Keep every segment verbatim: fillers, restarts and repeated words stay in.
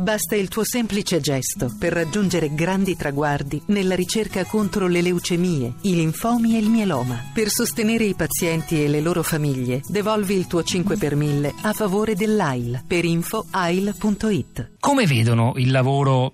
Basta il tuo semplice gesto per raggiungere grandi traguardi nella ricerca contro le leucemie, i linfomi e il mieloma. Per sostenere i pazienti e le loro famiglie, devolvi il tuo cinque per mille a favore dell'AIL. Per info A I L punto it. Come vedono il lavoro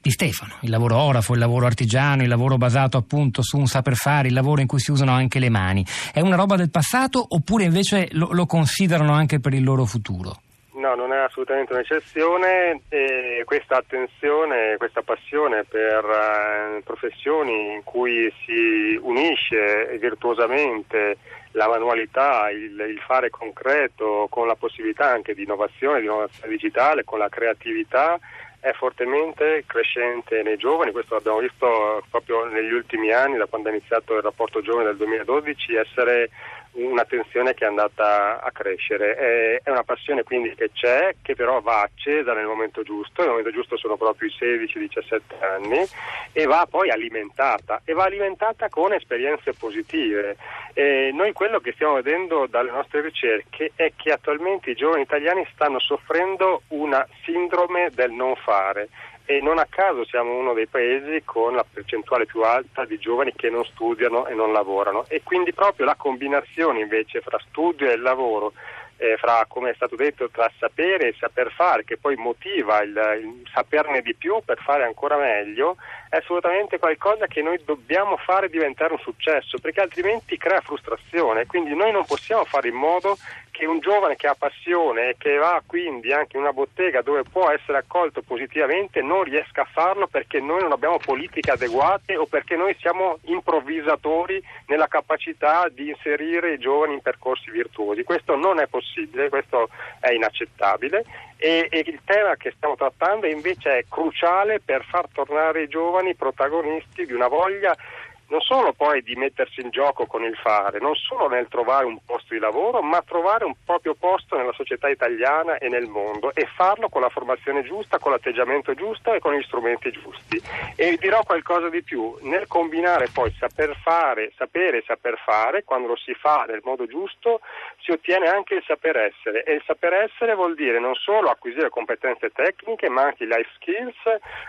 di Stefano, il lavoro orafo, il lavoro artigiano, il lavoro basato appunto su un saper fare, il lavoro in cui si usano anche le mani? È una roba del passato oppure invece lo, lo considerano anche per il loro futuro? No, non è assolutamente un'eccezione, e questa attenzione, questa passione per eh, professioni in cui si unisce virtuosamente la manualità, il, il fare concreto con la possibilità anche di innovazione, di innovazione digitale, con la creatività, è fortemente crescente nei giovani. Questo l'abbiamo visto proprio negli ultimi anni, da quando è iniziato il rapporto giovane del duemiladodici, essere un'attenzione che è andata a crescere. È una passione quindi che c'è, che però va accesa nel momento giusto, nel momento giusto sono proprio i sedici diciassette anni, e va poi alimentata, e va alimentata con esperienze positive. E noi quello che stiamo vedendo dalle nostre ricerche è che attualmente i giovani italiani stanno soffrendo una sindrome del non fare. E non a caso siamo uno dei paesi con la percentuale più alta di giovani che non studiano e non lavorano, e quindi proprio la combinazione invece fra studio e lavoro, eh, fra, come è stato detto, tra sapere e saper fare, che poi motiva il, il saperne di più per fare ancora meglio, è assolutamente qualcosa che noi dobbiamo fare diventare un successo, perché altrimenti crea frustrazione. Quindi noi non possiamo fare in modo che un giovane che ha passione e che va quindi anche in una bottega dove può essere accolto positivamente non riesca a farlo perché noi non abbiamo politiche adeguate, o perché noi siamo improvvisatori nella capacità di inserire i giovani in percorsi virtuosi. Questo non è possibile, questo è inaccettabile, e, e il tema che stiamo trattando invece è cruciale per far tornare i giovani protagonisti di una voglia, non solo poi di mettersi in gioco con il fare, non solo nel trovare un posto di lavoro, ma trovare un proprio posto nella società italiana e nel mondo, e farlo con la formazione giusta, con l'atteggiamento giusto e con gli strumenti giusti. E dirò qualcosa di più: nel combinare poi saper fare, sapere e saper fare, quando lo si fa nel modo giusto, si ottiene anche il saper essere, e il saper essere vuol dire non solo acquisire competenze tecniche, ma anche i life skills,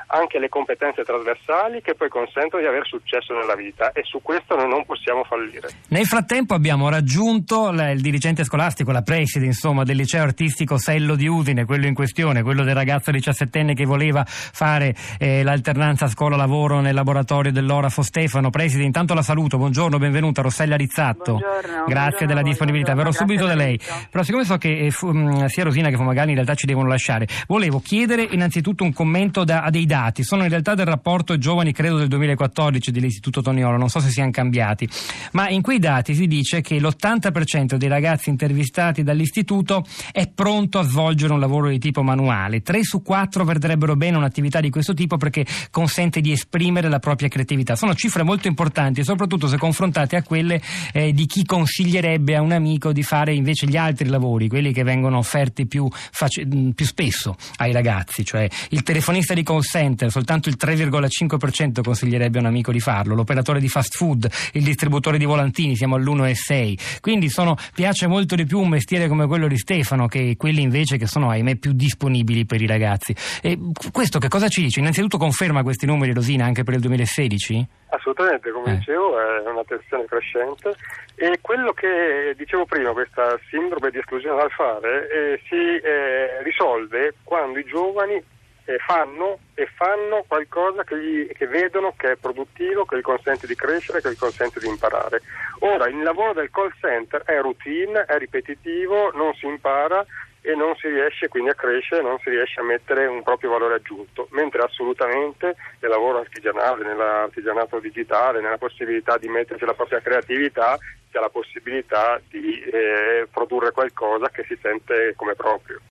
anche le competenze trasversali che poi consentono di avere successo nella vita. E su questo noi non possiamo fallire. Nel frattempo abbiamo raggiunto il dirigente scolastico, la preside insomma del Liceo Artistico Sello di Udine, quello in questione, quello del ragazzo diciassettenne che voleva fare eh, l'alternanza scuola-lavoro nel laboratorio dell'orafo Stefano. Preside, intanto la saluto, buongiorno, benvenuta Rossella Rizzatto. Buongiorno, grazie buongiorno, della disponibilità, verrò subito da lei. Però siccome so che eh, fu, mh, sia Rosina che Fumagalli in realtà ci devono lasciare, volevo chiedere innanzitutto un commento da, a dei dati, sono in realtà del rapporto giovani credo del duemilaquattordici dell'Istituto Toniolo, non so se siano cambiati, ma in quei dati si dice che l'ottanta per cento dei ragazzi intervistati dall'istituto è pronto a svolgere un lavoro di tipo manuale, tre su quattro vedrebbero bene un'attività di questo tipo perché consente di esprimere la propria creatività. Sono cifre molto importanti, soprattutto se confrontate a quelle eh, di chi consiglierebbe a un amico di fare invece gli altri lavori, quelli che vengono offerti più, fac- più spesso ai ragazzi, cioè il telefonista di call center, soltanto il tre virgola cinque per cento consiglierebbe a un amico di farlo, l'operatore di fast food, il distributore di volantini, siamo all'uno virgola sei. Quindi sono, piace molto di più un mestiere come quello di Stefano che quelli invece che sono, ahimè, più disponibili per i ragazzi. E questo che cosa ci dice? Innanzitutto conferma questi numeri, Rosina, anche per il duemilasedici? Assolutamente, come eh. dicevo, è una tensione crescente, e quello che dicevo prima, questa sindrome di esclusione dal fare, eh, si eh, risolve quando i giovani E fanno, e fanno qualcosa che, gli, che vedono che è produttivo, che gli consente di crescere, che gli consente di imparare. Ora, il lavoro del call center è routine, è ripetitivo, non si impara e non si riesce quindi a crescere, non si riesce a mettere un proprio valore aggiunto, mentre assolutamente nel lavoro artigianale, nell'artigianato digitale, nella possibilità di metterci la propria creatività, c'è la possibilità di eh, produrre qualcosa che si sente come proprio.